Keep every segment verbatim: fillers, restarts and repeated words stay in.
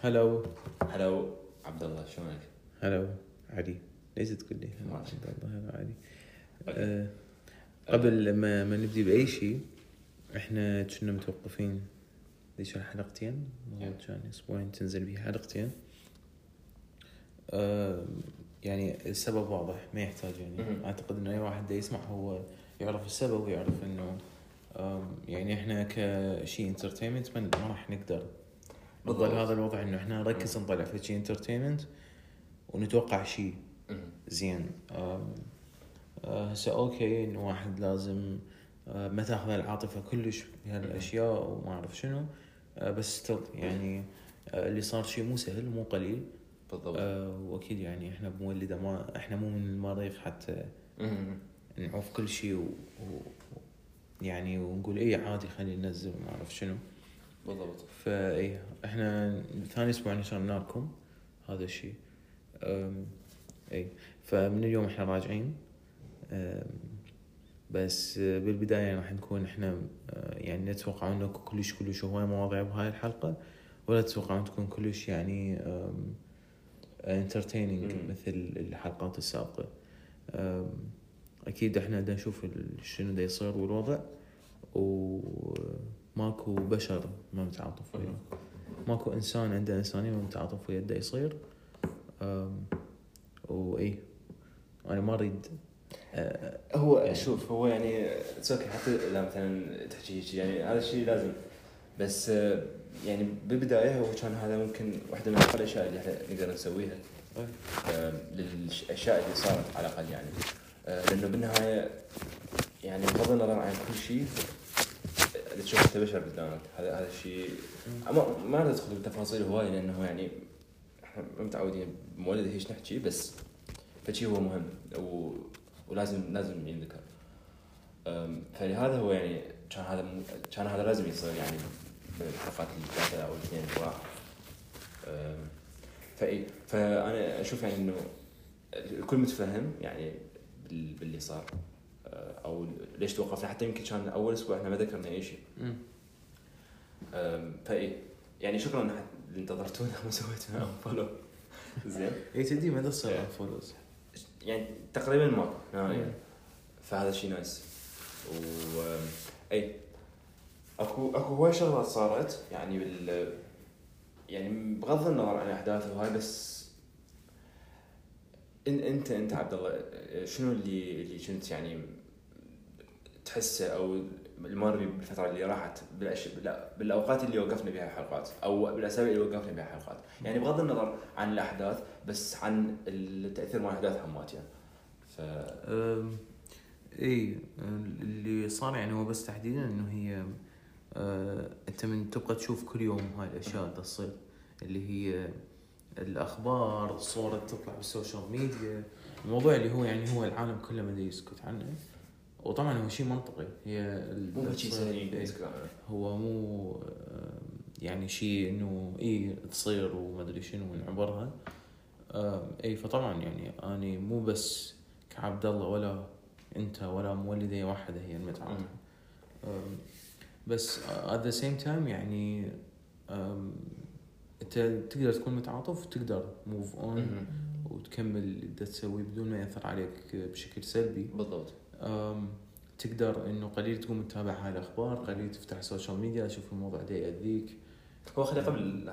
هلو هلو عبد الله، شلونك؟ هلو علي، ليش تقول لي هلو عبد الله؟ هلو علي. أه قبل ما ما نبدي باي شيء، احنا كنا متوقفين ليش الحلقتين، المفروض كان اسبوعين تنزل بيه حلقتين. أه يعني السبب واضح، ما يحتاج يعني اعتقد انه اي واحد دا يسمع هو يعرف السبب ويعرف انه يعني احنا كشيء انترتينمنت ما راح نقدر بالضبط هذا الوضع، انه احنا نركز نطلع في شيء انترتينمنت ونتوقع شيء زين. هسه اوكي انه واحد لازم ما تاخذ العاطفه كلش بهالاشياء وما اعرف شنو، بس يعني اللي صار شيء مو سهل ومو قليل بالضبط. آه واكيد يعني احنا بمولده ما احنا مو من المريخ حتى نعوف كل شيء و... و... يعني ونقول ايه عادي خلينا ننزل ما اعرف شنو بالضبط. فايه احنا ثاني اسبوع نشرنا لكم هذا الشيء. اي فمن اليوم احنا راجعين، بس بالبدايه راح نكون احنا يعني نتوقع انه كلش كلش هواي مواضيع بهاي الحلقه، ولا تتوقعون تكون كلش يعني انترتيننج مثل الحلقات السابقه. اكيد احنا دا نشوف شنو دا يصير والوضع، وماكو بشر ما متعاطف وياه، ماكو انسان عنده انسانيه ما متعاطف وياه دا يصير. واي انا ما اريد هو اشوف هو يعني تسوي حتى لا مثلا تحكي يعني هذا الشيء لازم، بس يعني بالبداية هو كان هذا ممكن واحدة من أقل الأشياء اللي إحنا نقدر نسويها للأشياء اللي صارت على الأقل، يعني لأنه بالنهاية يعني بغض النظر عن كل شيء تشوف التبشر قدامك، هذا هذا الشيء ما ما راح أدخل بتفاصيل هواي لأنه يعني إحنا متعودين مولد هيش نحكي، بس فشي هو مهم و... ولازم لازم ينذكر. فلهذا هو يعني كان هذا كان هذا لازم يصير يعني بالحلقات الثلاثة أو الاثنين واحد. فأي فأنا أشوف يعني إنه الكل متفهم يعني باللي صار أو ليش توقفنا، حتى يمكن كان أول أسبوع إحنا ما ذكرنا أي شيء. فأي يعني شكرا إن انتظرتونا ما سويتنا فولو زين. إيه تدي ما تصير فولو يعني تقريبا ما نعم، فهذا شيء نايس. وأي اكو اكو هواي شغلات صارت يعني بال يعني بغض النظر عن احداث وهاي، بس ان انت انت عبد الله شنو اللي اللي كنت يعني تحسه او المر بالفتره اللي راحت بالأش... بالاوقات اللي وقفنا بها الحلقات او بالاسابيع اللي وقفنا بها الحلقات، يعني بغض النظر عن الاحداث بس عن التاثير مال الاحداث همات يعني. ف اي اللي صار يعني هو بس تحديدا انه هي أه، أنت من تبقى تشوف كل يوم هاي الأشياء تصير، اللي هي الأخبار، الصورة تطلع بالسوشيال ميديا، الموضوع اللي هو يعني هو العالم كله ما يسكت عنه، وطبعاً هو شيء منطقي، هي مو شيء هو مو يعني شيء إنه إيه تصير وما أدري شنو ونعبرها. إيه فطبعاً يعني أنا مو بس كعبد الله ولا أنت ولا مولدي واحدة هي المتعاطفة، بس at the same time يعني أنت تقدر تكون متعاطف وتقدر move on وتكمل دا تسوي بدون ما يأثر عليك بشكل سلبي بالضبط. تقدر إنه قليل تقوم تتابع هاي الأخبار، قليل تفتح سوشيال ميديا تشوف الموضوع دا يأذيك. هو خلي قبل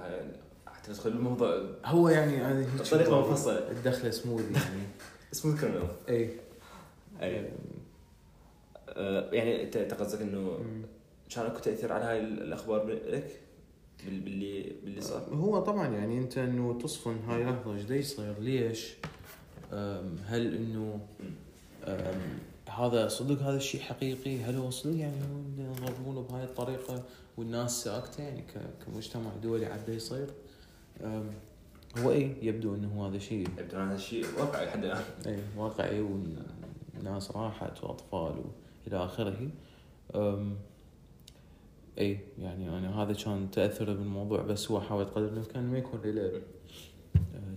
حتى تدخل الموضوع هو يعني طريقة مفصلة الدخلة سموذي يعني سموذ كرنل. إيه إيه يعني أنت تقصدك إنه كان اكو تاثير على هاي الاخبار لك باللي باللي صار؟ هو طبعا يعني انت انه تصفن هاي لحظه جديد يصير ليش، هل انه هذا صدق هذا الشيء حقيقي، هل هو صدق يعني يضربونه بهاي الطريقه والناس ساكته يعني كمجتمع دولي عاد يصير؟ هو اي يبدو انه هذا شيء يبدو هذا الشيء واقعي لحد الان، اي واقعي والناس راحت واطفال والى اخره. اي يعني انا هذا كان تاثر بالموضوع، بس هو حاول قدر الامكان ما يكون له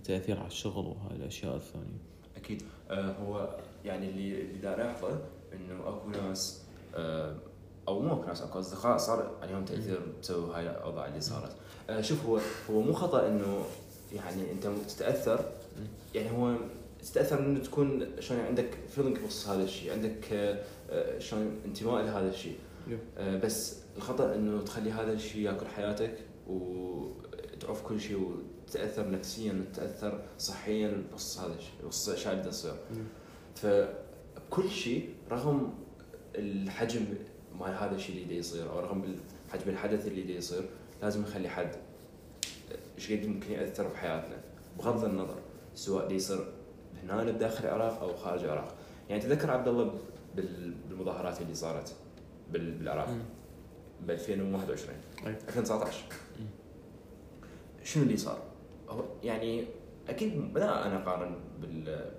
تاثير على الشغل وهاي الاشياء الثانيه. اكيد هو يعني اللي اللي دا يحضر انه اكو ناس او مو اكو ناس اكو اصدقاء صار عليهم تاثير بسبب هاي الاوضاع اللي صارت. شوف هو هو مو خطا انه يعني انت تتاثر، يعني هو تتاثر انه تكون شلون عندك فيلينج بخصوص هذا الشيء، عندك شلون انتماء لهذا الشيء. بس الخطا انه تخلي هذا الشيء ياكل حياتك وتعوف كل شيء وتتاثر نفسيا وتتاثر صحيا بخصوص هذا الشيء بخصوص الاشياء اللي تصير. فكل شيء رغم الحجم مال هذا الشيء اللي يصير او رغم حجم الحدث اللي يصير لازم نخلي حد ايش قد ممكن ياثر بحياتنا بغض النظر سواء اللي يصير هنا بداخل العراق او خارج العراق. يعني تذكر عبد الله بالمظاهرات اللي صارت بالعراق ب ألفين وواحد وعشرين ألفين وتسعة عشر شنو اللي صار؟ يعني اكيد لا انا اقارن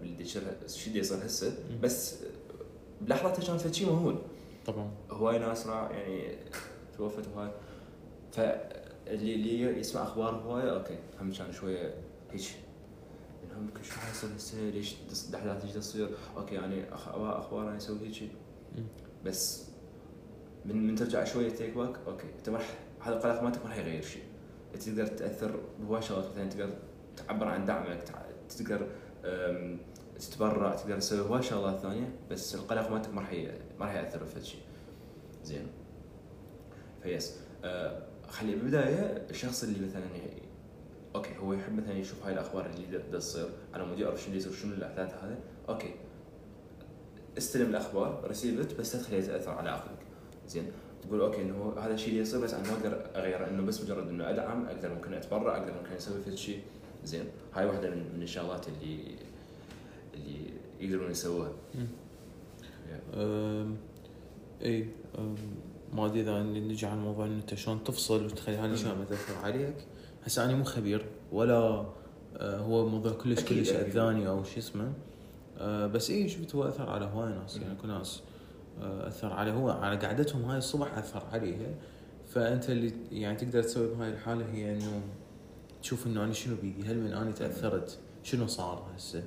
باللي شو اللي صار هسه، بس بلحظتها كان فد شيء مهول. طبعا هواي ناس يعني توفت وهاي، فاللي اللي يسمع اخبار هواي اوكي هم كان شويه هيك انه ممكن شو حاصل هسه ليش الاحداث ايش تصير اوكي يعني اخبار انا اسوي هيك، بس من من ترجع شويه تيك باك اوكي انت ما راح هذا القلق مالتك ما راح يغير شيء، تقدر تاثر بواشات مثلا، تقدر تعبر عن دعمك، تقدر تتبرع، تقدر تسوي هواي شغلات ثانيه، بس القلق مالتك ما راح ما راح ياثر بفد شيء. زين فيس أه خلي بالبدايه الشخص اللي مثلا اوكي هو يحب مثلا يشوف هاي الاخبار اللي تصير انا مو اعرف شنو يصير شنو الاحداث هذا اوكي استلم الاخبار رسيفت بس لا تخليها تاثر على عقلك. زين تقول اوكي انه هذا الشيء اللي يصير بس انا ما اقدر اغيره، انه بس مجرد انه ادعم اقدر ممكن اتبرع اقدر ممكن اسوي في شيء. زين هاي واحده من من الشغلات اللي اللي يقدرون يسووها. امم اي ما ادري اذا نجي على الموضوع انه انت شلون تفصل وتخلي هذه الاشياء ما تاثر عليك. هسه انا مو خبير ولا هو موضوع كلش كلش اذاني او شو اسمه، بس اي شفت هو اثر على هواي ناس، يعني كل ناس اثر عليه هو على قعدتهم هاي الصبح اثر عليها. فانت اللي يعني تقدر تسوي بهاي الحاله هي انه تشوف انه انا شنو بيدي، هل من انا تاثرت شنو صار هسه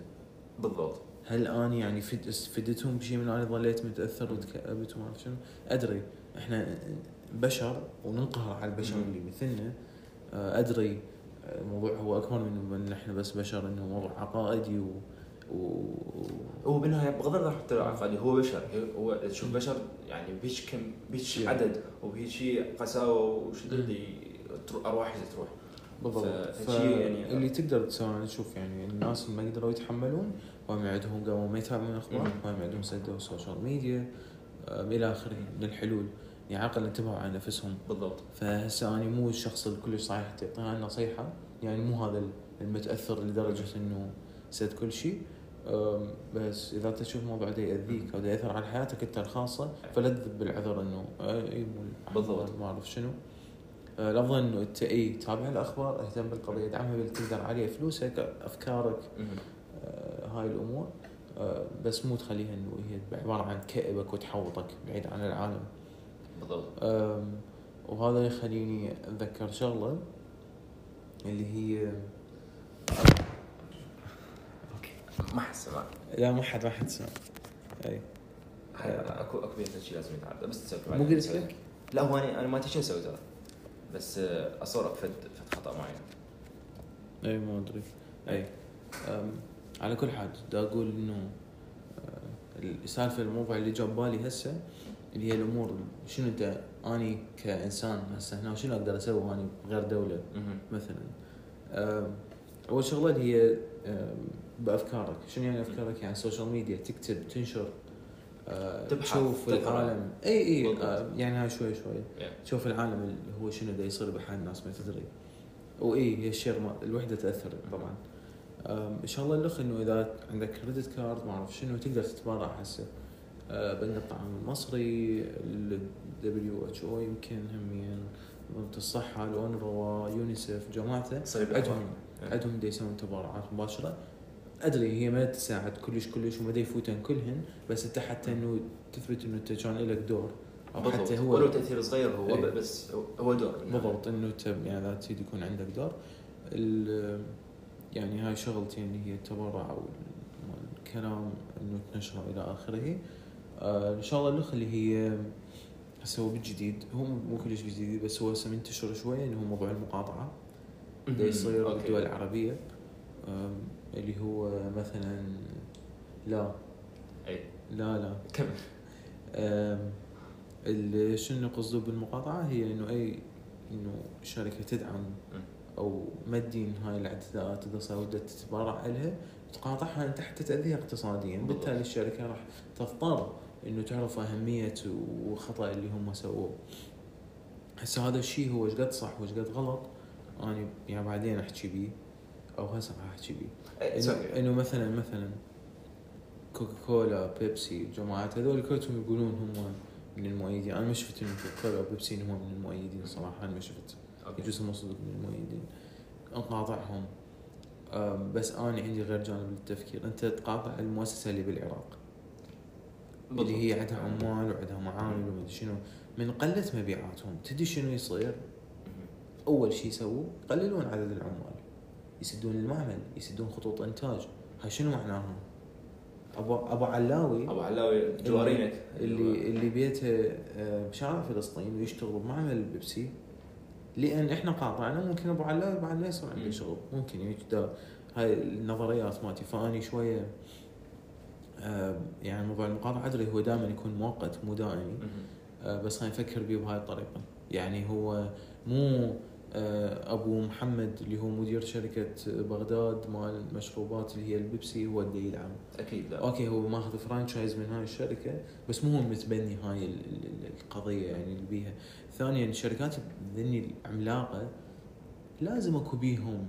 بالضبط، هل انا يعني فد استفدتهم بشيء من انا ظليت متاثر وتكابت وما اعرف شنو. ادري احنا بشر وننقهر على البشر اللي مثلنا، ادري الموضوع هو اكبر من نحن بس بشر، انه موضوع عقائدي و و هو بالنهايه بغض النظر حتى العقلي هو بشر، هو تشوف بشر يعني بيش كم بيش yeah. عدد وبيش قساوه وشدد ارواح اذا تروح بالضبط. ف... يعني اللي تقدر تسويه نشوف يعني الناس اللي ما يقدروا يتحملون وما عندهم قاموا ما يتابعون اخبار وما عندهم صدوا السوشيال ميديا الى اخره من الحلول، يعني عقل انتبهوا على نفسهم بالضبط. فهسه انا مو الشخص الكل صحيح تعطيها نصيحه، يعني مو هذا المتاثر لدرجه انه سد كل شيء، بس اذا تشوف موضوع دا ياذيك او دا ياثر على حياتك انت الخاصه فلا تذب بالعذر انه اي بالضبط ما اعرف شنو. الافضل انه انت اي تابع الاخبار، اهتم بالقضيه، ادعمها باللي تقدر عليه، فلوسك، افكارك، هاي الامور، بس مو تخليها انه هي عباره عن كئبك وتحوطك بعيد عن العالم بالضبط. وهذا يخليني اتذكر شغله اللي هي ما حد سمع، لا ما حد ما حد سمع. اي اكو اكو شيء لازم يتعدى بس تسوي مو قلت لك لا هو انا انا ما ادري شو اسوي ترى، بس اصورك فد فد خطا معين. اي ما ادري اي على كل حال دا اقول انه السالفه الموضوع اللي جاب بالي هسه اللي هي الامور شنو انت اني كانسان هسه هنا شنو اقدر اسوي اني بغير دوله مثلا. اول شغله هي بأفكارك، شنو يعني أفكارك؟ يعني سوشيال ميديا تكتب تنشر أه تشوف العالم أي أي أه يعني هاي شوي شوي yeah. تشوف العالم اللي هو شنو دا يصير بحال الناس ما تدري وإيه هي الشير الوحدة تأثر طبعا. إن شاء الله الأخ إنه إذا عندك كريدت كارد ما أعرف شنو تقدر تتبرع هسه أه بنك الطعام المصري ال دبليو إتش أو يمكن همين منظمة الصحة الأونروا يونيسف جماعته عندهم عندهم دا يسوون تبرعات مباشرة. أدري هي ما تساعد كلش كلش وما يفوتن كلهن، بس أنت حتى إنه تثبت إنه أنت كان لك دور أو حتى هو ولو تأثير صغير هو ايه بس هو دور بالضبط إنه تب يعني لا تيجي يكون عندك دور. يعني هاي شغلتين اللي هي التبرع والكلام إنه تنشره إلى آخره. آه ان شاء الله النخل اللي هي هسه هو بالجديد، هو مو كلش جديد بس هو هسه منتشر شويه، اللي يعني هو موضوع المقاطعه اللي يصير بالدول العربيه، اللي هو مثلا لا اي لا لا كمل. شنو قصده بالمقاطعه؟ هي انه اي انه شركه تدعم او مدين هاي الاعتداءات اذا صارت تتبرع عليها تقاطعها تحت تاذيها اقتصاديا، بالتالي الشركه راح تضطر انه تعرف اهميه وخطا اللي هم سووه. هسه هذا الشيء هو ايش قد صح وايش قد غلط انا يعني بعدين احكي بيه او هسه راح احكي بيه. انه مثلا مثلا كوكا كولا بيبسي جماعه هذول كلهم يقولون هم من المؤيدين، انا ما شفت انه كوكا كولا وبيبسي هم من المؤيدين صراحه، انا ما شفت يجوز هم صدق من المؤيدين اقاطعهم، بس انا عندي غير جانب للتفكير. انت تقاطع المؤسسه اللي بالعراق اللي هي عندها عمال وعندها معامل وما ادري شنو، من قله مبيعاتهم تدري شنو يصير؟ اول شيء يسووا يقللون عدد العمال، يسدون المعمل، يسدون خطوط انتاج. هاي شنو معناها؟ ابو ابو علاوي ابو علاوي جوارينك اللي اللي بيته بشارع فلسطين ويشتغل بمعمل بيبسي، لان احنا قاطعنا ممكن ابو علاوي بعد ما يصير عنده شغل، ممكن يجد. هاي النظريات مالتي. فاني شويه يعني موضوع المقاطعة أدري هو دائما يكون مؤقت مو دائمي، بس أنا أفكر بيه بهاي الطريقة. يعني هو مو أبو محمد اللي هو مدير شركة بغداد مال المشروبات اللي هي البيبسي هو اللي يدعم، أكيد لا. أوكي هو ماخذ فرانشايز من هاي الشركة بس مو هو متبني هاي القضية يعني اللي بيها. ثانيا الشركات ذني العملاقة لازم أكو بيهم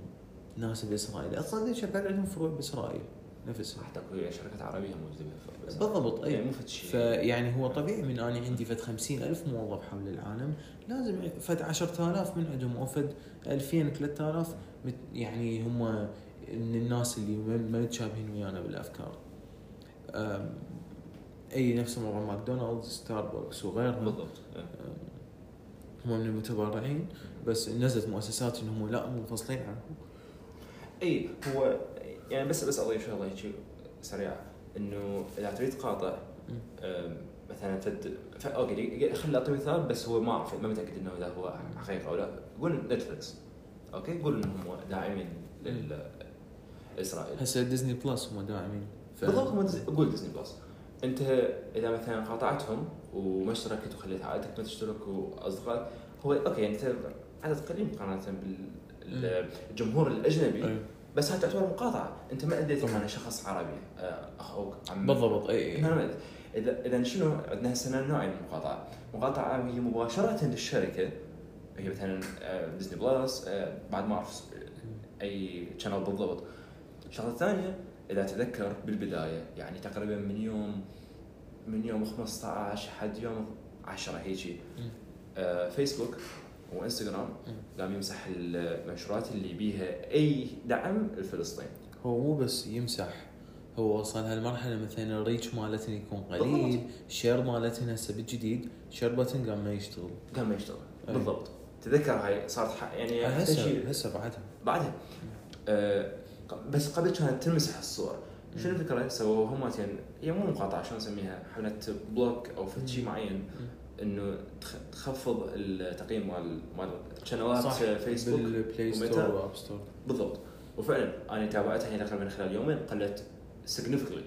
ناس بإسرائيل، أصلا الشركات عندهم فروع بإسرائيل نفسها، حتى كل شركات عربية موجودة بس بالضبط. أي يعني فيعني هو طبيعي من أنا عندي فد خمسين ألف موظف حول العالم لازم فد عشرة آلاف من عندهم أو فد ألفين ثلاثة آلاف يعني هم من الناس اللي ما متشابهين ويانا بالأفكار. أي نفس موضوع ماكدونالدز ستاربكس وغيرها بالضبط، هم من المتبرعين بس نزلت مؤسسات إنهم لا منفصلين عنهم. أي هو يعني بس بس أضيف شغله هيك سريعه، انه اذا تريد تقاطع مثلا تد ف... اوكي خلي اعطي مثال بس هو ما اعرف ما متاكد انه اذا هو حقيقه او لا. قول نتفلكس اوكي، قول انهم داعمين لإسرائيل، هسه ديزني بلس هم داعمين ف... بالضبط هم دز... قول ديزني بلس. انت اذا مثلا قاطعتهم وما اشتركت وخليت عائلتك ما تشترك واصدقائك هو اوكي انت عدد قليل مقارنه بالجمهور الاجنبي أي. بس هاي تعتبر مقاطعة، أنت ما أديت أنا شخص عربي أخوك عمي بالضبط. أي أنا إذا إذا شنو عندنا هسه نوعين من المقاطعة، مقاطعة هي مباشرة للشركة هي مثلا ديزني بلس بعد ما أعرف أي قناة بالضبط. الشغلة الثانية إذا تذكر بالبداية يعني تقريبا من يوم من يوم خمسة عشر حد يوم عشرة هيجي فيسبوك وإنستغرام قام يمسح المنشورات اللي بيها أي دعم لفلسطين. هو مو بس يمسح، هو وصل هالمرحلة مثلاً الريتش مالتنا يكون قليل، شير مالتنا هسه بالجديد شير باتن قام ما يشتغل قام ما يشتغل بالضبط. تذكر هاي صارت يعني هسه هسه بعدها بعدها آه بس قبل كانت تمسح الصور. شنو الفكرة سووا هم يعني هي مو مقاطعة شلون نسميها حملة بلوك أو فتشي معين انه تخفض التقييم مال مال قنوات فيسبوك بالبلاي ستور واب ستور بالضبط. وفعلا انا تابعتها هي تقريبا خلال يومين قلت سيجنيفيكلي.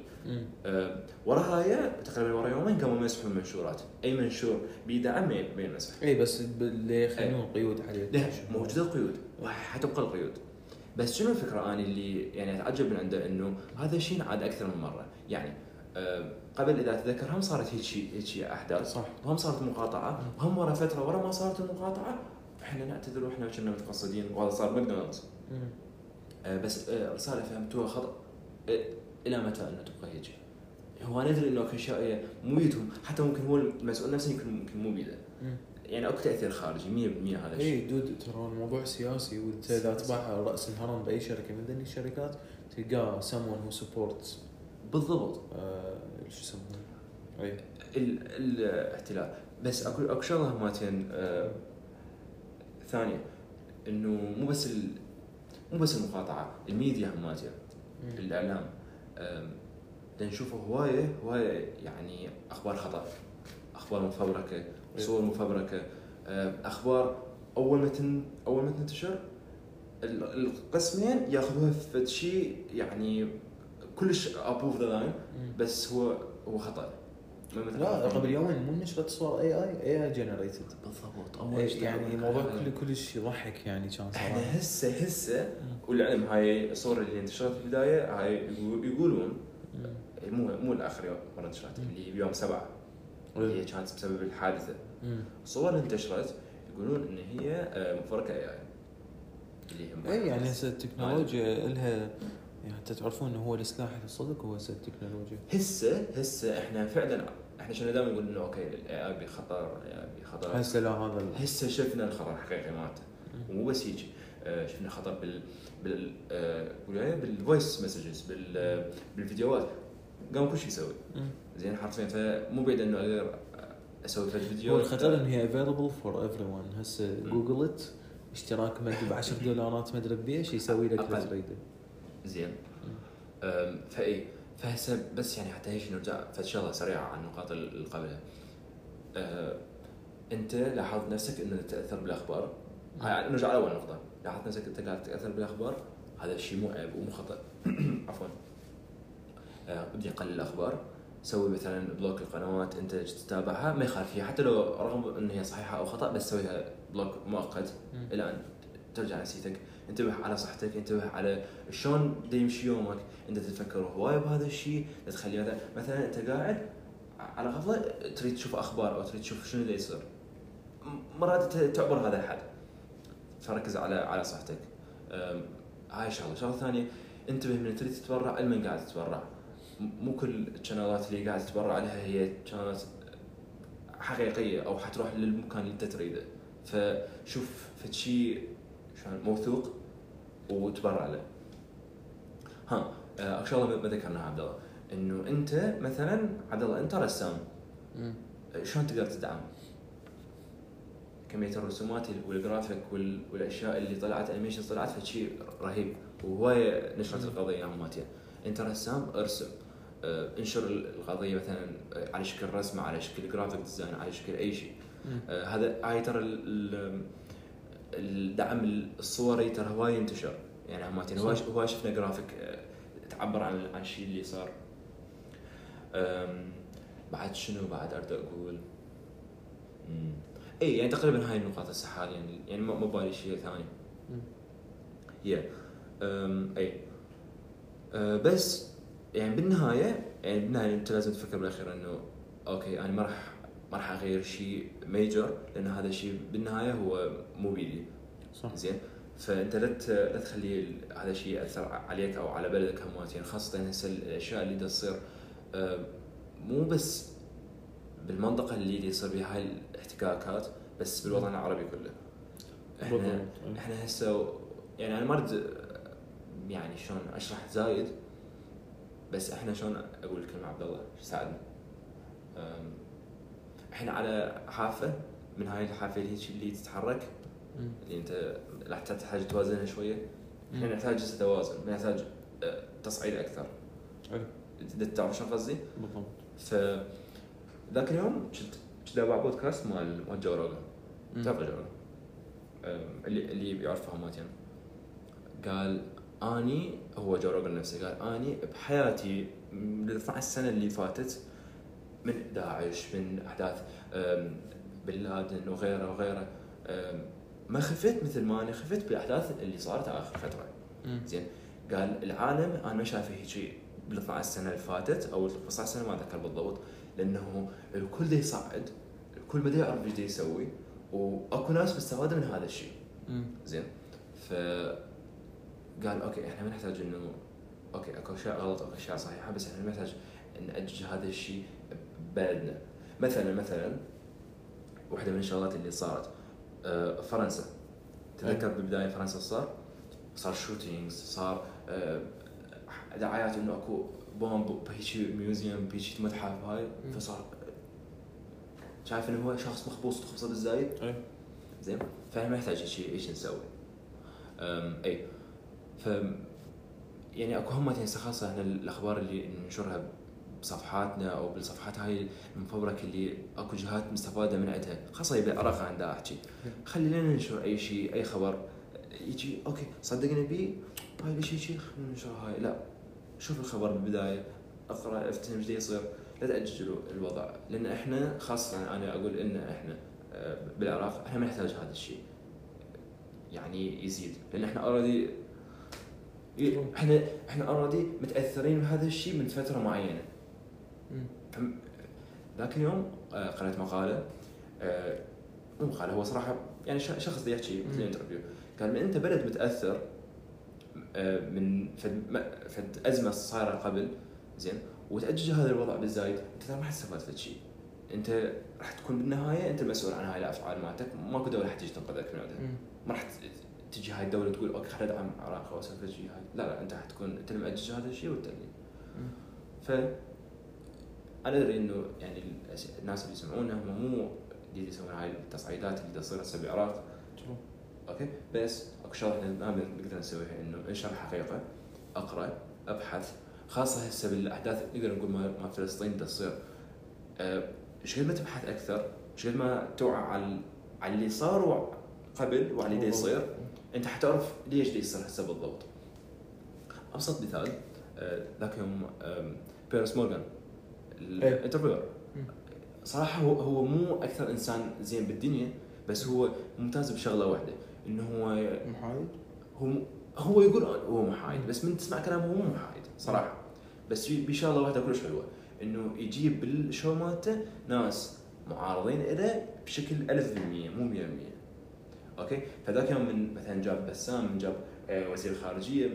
أه ورا هاي تقريبا ورا يومين قاموا يمسحون المنشورات، اي منشور بيدعم يمسح. اي بس اللي يخلون قيود عليه موجوده قيود وحتبقى القيود. بس شنو الفكره انا اللي يعني اتعجب من عنده انه هذا الشيء عاد اكثر من مره يعني قبل إذا تذكر هم صارت هيك هيك أحداث صح. وهم صارت مقاطعة وهم ورا فترة ورا ما صارت المقاطعة إحنا نعتذر وإحنا كنا متقصدين وهذا صار ماكدونالدز. بس رسالة فهمتوها خطأ، إلى متى إنه تبقى هيك؟ هو ندري إنه كشائية مو يدهم، حتى ممكن هو المسؤول نفسه يمكن ممكن مو بيده يعني أكو تأثير خارجي مية بالمية هذا الشيء. إيه دود ترى الموضوع سياسي، وأنت إذا تبع رأس الهرم بأي شركة من ذني الشركات تلقى someone who supports بالضبط آه، شو اسمه اي الاحتلال. بس اكو اكو شغله مالتين آه، ثانيه انه مو بس ال... مو بس المقاطعه، الميديا مالتها الاعلام آه، لنشوفه هوايه هوايه يعني اخبار خطا، اخبار مفبركه، صور مفبركه، اخبار اول ما تن اول ما تنتشر القسمين ياخذوها في شيء يعني كلش ابوف ذا لاين، بس هو هو خطا. لا قبل يومين مو نشرت صور اي اي اي اي جنريتد بالضبط اول شيء، يعني الموضوع كله كلش يضحك يعني. كان صراحه انا هسه هسه والعلم هاي الصور اللي انتشرت في البدايه هاي يقولون مو مو الاخر يوم مره انتشرت اللي بيوم سبعة اللي كانت بسبب الحادثه، صور انتشرت يقولون ان هي مفبركه اي اي اللي اي يعني هسه التكنولوجيا لها، يعني انت تعرفون انه هو السلاح الصدق هو هسه التكنولوجيا. هسه هسه احنا فعلا احنا شنو دائما نقول انه اوكي الاي اي بخطر، الاي اي بخطر، هسه لا هذا هسه شفنا الخطر الحقيقي مالته، ومو بس هيك شفنا خطر بال بال ولا بالفويس مسجز بال بالفيديوهات، قام كل شيء يسوي زين حرفيا. فمو بعيد انه اقدر اسوي فد فيديو. والخطر ان هي افيلبل فور ايفريون، هسه جوجل ات اشتراك مدري ب عشرة دولارات مدري بيش يسوي لك تريده زين. امم فاي فهسه بس يعني حتى هيك نرجع فشغله سريعه عن النقاط اللي قبلها. أه انت لاحظت نفسك انه تتاثر بالاخبار؟ يعني نرجع لاول نقطه، لاحظت نفسك انت قاعد تتاثر بالاخبار، هذا الشيء مو عيب ومو خطا. عفوا أه بدي اقلل الاخبار، سوي مثلا بلوك القنوات انت تتابعها ما يخالف فيها، حتى لو رغم ان هي صحيحه او خطا بس سويها بلوك مؤقت الى ان ترجع نسيتك. انتبه على صحتك، انتبه على شلون يمشي يومك، انت تفكر هواي بهذا الشيء تخلي مثلا مثلا انت قاعد على غفله تريد تشوف اخبار او تريد تشوف شنو اللي يصير، مرات تعبر هذا الحد، فركز على على صحتك. هاي شغله. شغله ثانيه انتبه من تريد تتبرع لمن قاعد تتبرع، مو كل القنوات اللي قاعد تتبرع عليها هي قنوات حقيقيه او حتروح للمكان اللي انت تريده، فشوف في شيء شان موثوق وتبرع له. ها ان شاء الله ما ذكرناها عبد الله، انه انت مثلا عبد الله انت رسام، شلون تقدر تدعم كميه الرسومات والجرافيك والاشياء اللي طلعت انيميشن طلعت فشي رهيب وهوايه نشرت القضيه عماتيا. انت رسام ارسم، انشر القضيه مثلا على شكل رسمه، على شكل جرافيك ديزاين، على شكل اي شيء. هذا اي ترى الدعم الصوري ترى هواي ينتشر، يعني هماتين هواي هواي شفنا جرافيك تعبر عن عن الشيء اللي صار. بعد شنو بعد أرد أقول؟ امم إيه يعني تقريبا هاي النقاط السحار يعني يعني ما بالي شيء ثاني. يا امم إيه بس يعني بالنهاية يعني بالنهاية أنت لازم تفكر بالأخير إنه أوكي أنا ما راح ما راح اغير شيء ميجر لان هذا الشيء بالنهايه هو مو بيدي صح زين. فانت لا تخلي هذا الشيء ياثر عليك او على بلدك هماتين، خاصه هسه الاشياء اللي تصير مو بس بالمنطقه اللي يصير بها هاي الاحتكاكات بس بالوطن العربي كله. احنا احنا هسه يعني انا ما اريد يعني شلون اشرح زايد، بس احنا شلون اقول الكلمه عبد الله ساعدني. احنا على حافه من هاي الحافه اللي هيك اللي تتحرك اللي انت راح تحتاج توازنها شويه. احنا نحتاج هسه توازن، نحتاج تصعيد اكثر. حلو تعرف شو قصدي؟ بالضبط. ف ذاك اليوم كنت كنت ابع بودكاست مال مال جو روغن، تعرف جو روغن اللي اللي بيعرفه هماتين، قال اني هو جو روغن نفسه قال اني بحياتي من اثنعش سنة اللي فاتت من داعش من احداث بن لادن وغيره وغيره ما خفت مثل ما انا خفت بالاحداث اللي صارت اخر فتره. زين قال العالم انا ما شايفه هيك بال اثنعش سنة اللي فاتت او تسعطعش سنة ما ذكر بالضبط، لانه الكل بده يصعد، الكل بده يعرف ايش بده يسوي، واكو ناس مستفاده من هذا الشيء. زين ف قال اوكي احنا ما نحتاج انه اوكي اكو اشياء غلط اكو اشياء صحيحه، بس احنا نحتاج نأجج هذا الشيء بلدنا. مثلا مثلا واحدة من الشغلات اللي صارت فرنسا، تذكر بالبداية فرنسا صار صار شوتينغز، صار دعايات انه اكو بومب بهيك ميوزيوم بهيك متحف هاي، فصار شايف انه هو شخص مخبوص تخبصه بالزايد زين. فاحنا محتاج شيء ايش نسوي اي ف يعني اكو همتين خاصة احنا الاخبار اللي ننشرها بصفحاتنا او بالصفحات هاي المفبرك اللي اكو جهات مستفاده من عندها، خاصه بالعراق عن دا احكي، خلي لنا ننشر اي شيء، اي خبر يجي اوكي صدقنا بيه هاي الشيء شيخ ننشر هاي، لا شوف الخبر بالبدايه، اقرا افتهم ايش يصير، لا تاجلوا الوضع، لان احنا خاصه انا اقول ان احنا بالعراق احنا ما نحتاج هذا الشيء يعني يزيد، لان احنا اوريدي احنا احنا اوريدي متاثرين بهذا الشيء من فتره معينه. ذاك اليوم قرأت مقاله، مو مقاله هو صراحه يعني شخص يحكي مثل انترفيو، قال انت بلد متاثر من فد فد ازمه صايره قبل زين وتاجج هذا الوضع بالزايد، انت ما راح تستفاد فد شيء، انت راح تكون بالنهايه انت مسؤول عن هاي الافعال مالتك، ماكو دوله راح تجي تنقذك من عندها، ما راح تجي هاي الدوله تقول اوكي خلينا ندعم العراق او اسوي شيء هاي، لا لا انت راح تكون انت مأجج هذا الشيء والتالي. ف انا ادري انه يعني الناس اللي يسمعونا هم مو اللي يسوون هاي التصعيدات اللي تصير هسه بالعراق اوكي، بس اكو شغله احنا نقدر نسويها انه انشر حقيقه، اقرا، ابحث، خاصه هسه بالاحداث نقدر نقول ما فلسطين تصير، شو ما تبحث اكثر، شو ما توعى على على اللي صار قبل وعلى اللي يصير، انت حتعرف ليش دا يصير هسه بالضبط. ابسط مثال ذاك يوم بيرس مورغان الانترفيور، صراحه هو هو مو اكثر انسان زين بالدنيا، بس هو ممتاز بشغله واحده انه هو محايد، هو هو يقول هو محايد، بس من تسمع كلامه هو محايد صراحه، بس بشغله واحده كلش حلوه انه يجيب بالشو مالته ناس معارضين له بشكل ألف بالمئة مو مئة بالمئة اوكي. فذاك يوم من مثلا جاب بسام، من جاب وزير الخارجيه،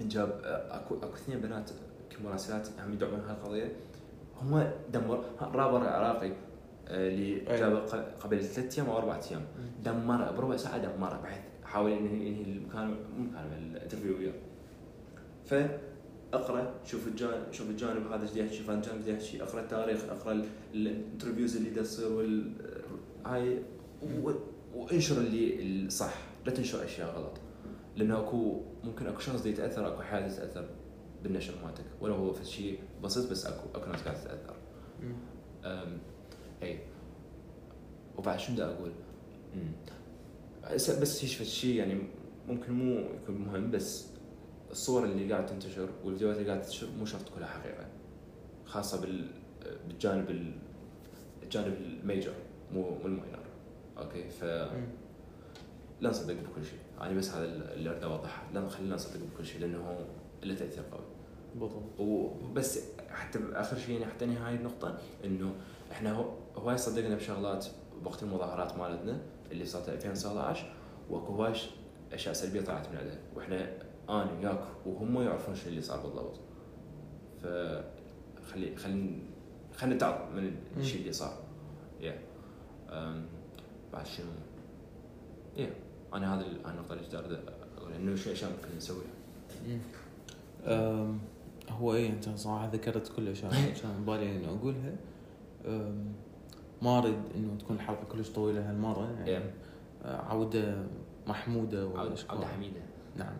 من جاب اكو اكو اثنين بنات كمراسلات هم يدعمون هالقضيه، هم دمر رابر العراقي اللي جابه قبل ثلاث ايام او اربع ايام، دمره بربع ساعه، دمره بحيث حاول انه ينهي المكالمه الانترفيو وياه. ف اقرا، شوف الجانب، شوف الجانب هذا ايش يحكي، فان جانب يحكي، اقرا التاريخ، اقرا الانترفيوز اللي تصير وال هاي، وانشر اللي صح، لا تنشر اشياء غلط، لانه اكو ممكن اكو شخص يتاثر، اكو حادث يتاثر بالنشر مالتك ولو هو في شيء بسيط، بس اكو اكو ناس قاعده تتاثر. امم اي وبعد شو بدي اقول؟ امم بس هيش شيء يعني ممكن مو يكون مهم، بس الصور اللي قاعد تنتشر والفيديوهات اللي قاعد تنتشر مو شرط كلها حقيقه، خاصه بال بالجانب ال... الجانب الميجر مو مو الماينر اوكي. ف لا نصدق بكل شيء، انا يعني بس هذا اللي اريد اوضحه، لا خلينا نصدق بكل شيء لانه له تاثير قوي بالضبط. وبس حتى اخر شيء يعني حتى نهايه النقطه انه احنا هواي صدقنا بشغلات بوقت المظاهرات مالتنا اللي صارت ألفين وتسعطعش، واكو هواي اشياء سلبيه طلعت من عندها، واحنا انا وياك وهم يعرفون شو اللي صار بالضبط. فخلي خلينا خلينا نتعظ من الشيء اللي صار. يا yeah. بعد شنو؟ يا yeah. انا هذا النقطه اللي جدارده اقول انه شو اشياء ممكن نسويها. امم هو ايه انت صراحه ذكرت كل الاشياء اللي كان بالي اني اقولها. ما اريد انه تكون الحلقه كلش طويله هالمره يعني. yeah. عوده محموده وشكرا، عوده حميده. نعم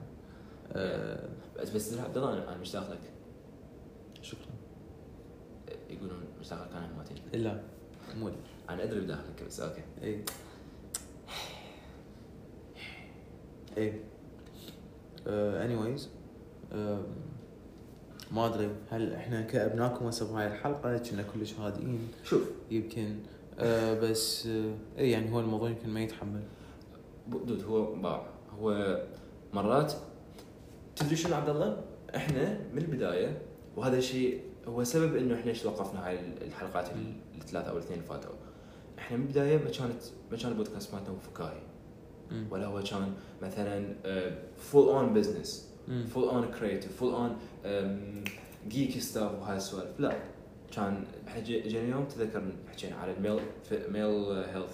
بس بس عبد الله انا مشتاق لك. شكرا. يقولون مشتاق لك انا هماتين. لا مو انا ادري بداخلك بس اوكي. اي اي انيويز ما ادري هل احنا كابناكم هسه بهاي الحلقه كنا كلش هادئين، شوف يمكن أه بس اي يعني هو الموضوع يمكن ما يتحمل دود، هو باع هو مرات تدري شنو عبد الله، احنا من البدايه وهذا الشيء هو سبب انه احنا ليش وقفنا هاي الحلقات الثلاثه او الاثنين اللي فاتوا، احنا من البدايه ما كانت ما كان البودكاست مالتنا فكاهي ولا هو كان مثلا فول اون بزنس، فول اون كرييتيف، فول اون جيكي ستاف وهاي السوالف، لا كان احنا جينا يوم تذكر حكينا على الميل ميل هيلث،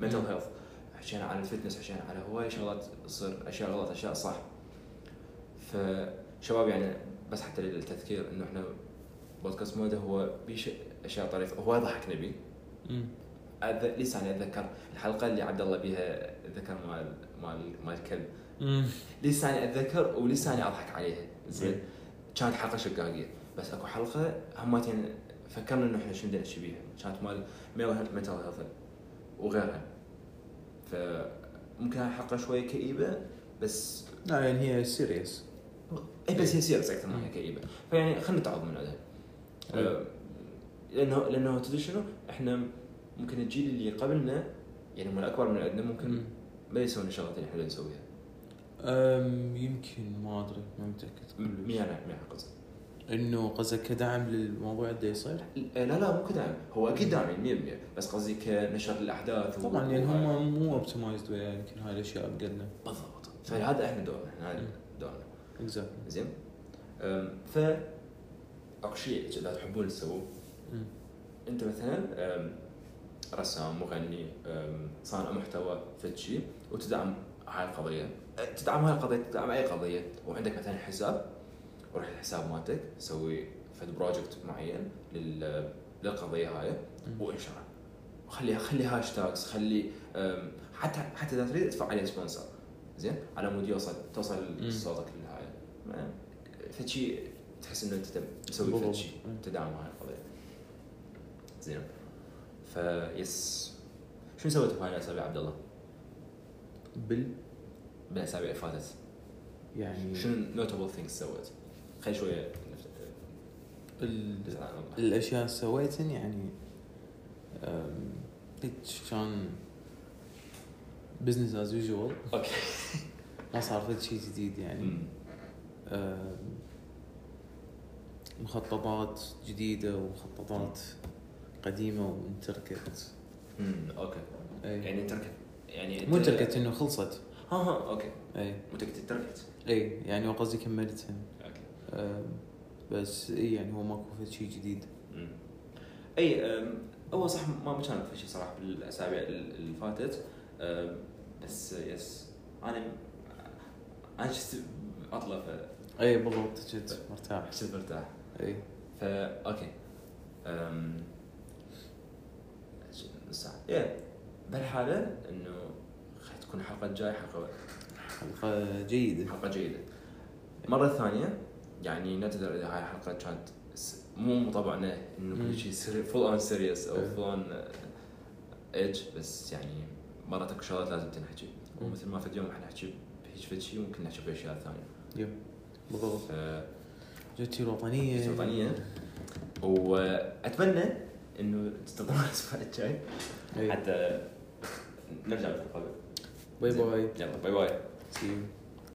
منتل هيلث، حكينا على الفتنس، حكينا على هواي شغلات تصير اشياء غلط اشياء صح. فشباب يعني بس حتى للتذكير انه احنا بودكاست موده هو بيش اشياء طريفه، هو ضحكنا بيه. امم لسه انا اتذكر الحلقه اللي عبد الله بيها ذكر مال مال مال كلب، امم لسه انا اتذكر ولسه انا اضحك عليها زين، كانت حلقه شقاقيه بس اكو حلقه همتين فكرنا انه احنا شنو بدنا نحكي بيها، كانت مال مينتال هيلث وغيرها. فممكن هاي حلقه شويه كئيبه بس لا يعني هي سيريس، اي بس هي سيريس اكثر ما هي كئيبه، فيعني خلينا نتعاضد من عندها. أه لانه لانه تدري شنو؟ احنا ممكن الجيل اللي قبلنا يعني من اكبر من عندنا ممكن ما يسوون الشغلات اللي احنا نسويها. أم يمكن ما أدري ما متأكد. مين أنا مين قصدي؟ إنه قصدي كدعم للموضوع اللي يصير؟ لا لا مو كدعم، هو أكيد دعم مية بالمية، بس قصدي كنشر الأحداث. طبعًا و... يعني هم مو أوبتمايزد ويا يمكن هاي الأشياء بقلنا. بالضبط. فهذا إحنا دورنا إحنا دورنا. exactly. زين. ف أكو شيء إذا تحبون تسووه. أنت مثلًا رسام، مغني، صانع محتوى، فتشي وتدعم هاي القضية. تدعم هاي القضية، تدعم أي قضية، وعندك مثلا حساب وروح الحساب مالتك سوي فد بروجكت معين لل للقضية هاي وانشره، وخلي خلي هاشتاجز، خلي حتى حتى إذا تريد ادفع عليه سبونسر زين على مود يوصل توصل صوتك للهاي، فشي تحس إنه أنت تسوي فشي تدعم هاي القضية زين. فيس شو سويت في هاي الأسابيع عبد الله؟ بال بالأسابيع فاتت يعني شنو notable things سويت؟ خلي شوية ال... الأشياء سويتها يعني كان business as usual. أوكي ما صار فد شيء جديد يعني، مخططات جديدة ومخططات قديمة وانتركت. أمم أوكي يعني انتركت يعني مو انتركت إنه خلصت. ها ها اوكي اي متكت التركت اي يعني وقصدي كملتها. اوكي أه بس اي يعني هو ماكو في شيء جديد. امم اي اول صح ما ما كان في شيء صراحه بالاسابيع اللي فاتت. أه بس يس انا انا شفت اطلع ف اي بالضبط جد مرتاح جد مرتاح اي ف اوكي امم صح اي بالحاله انه تكون حلقة جاي حلقة حلقة جيدة حلقة جيدة مرة ثانية يعني نعتذر إذا هاي الحلقة كانت مو مطبعنا إنه كل شيء سير full on serious أو full on edge، بس يعني مرات أكو شغلات لازم تنحكي، ومثل ما في اليوم إحنا نحكي بهيج شيء ممكن نحكي بأشياء ثانية. يب بالضبط. جتي الوطنية الوطنية وأتمنى إنه تستمر الأسبوع الجاي حتى نرجع للقبل. باي باي. يلا باي باي. See you.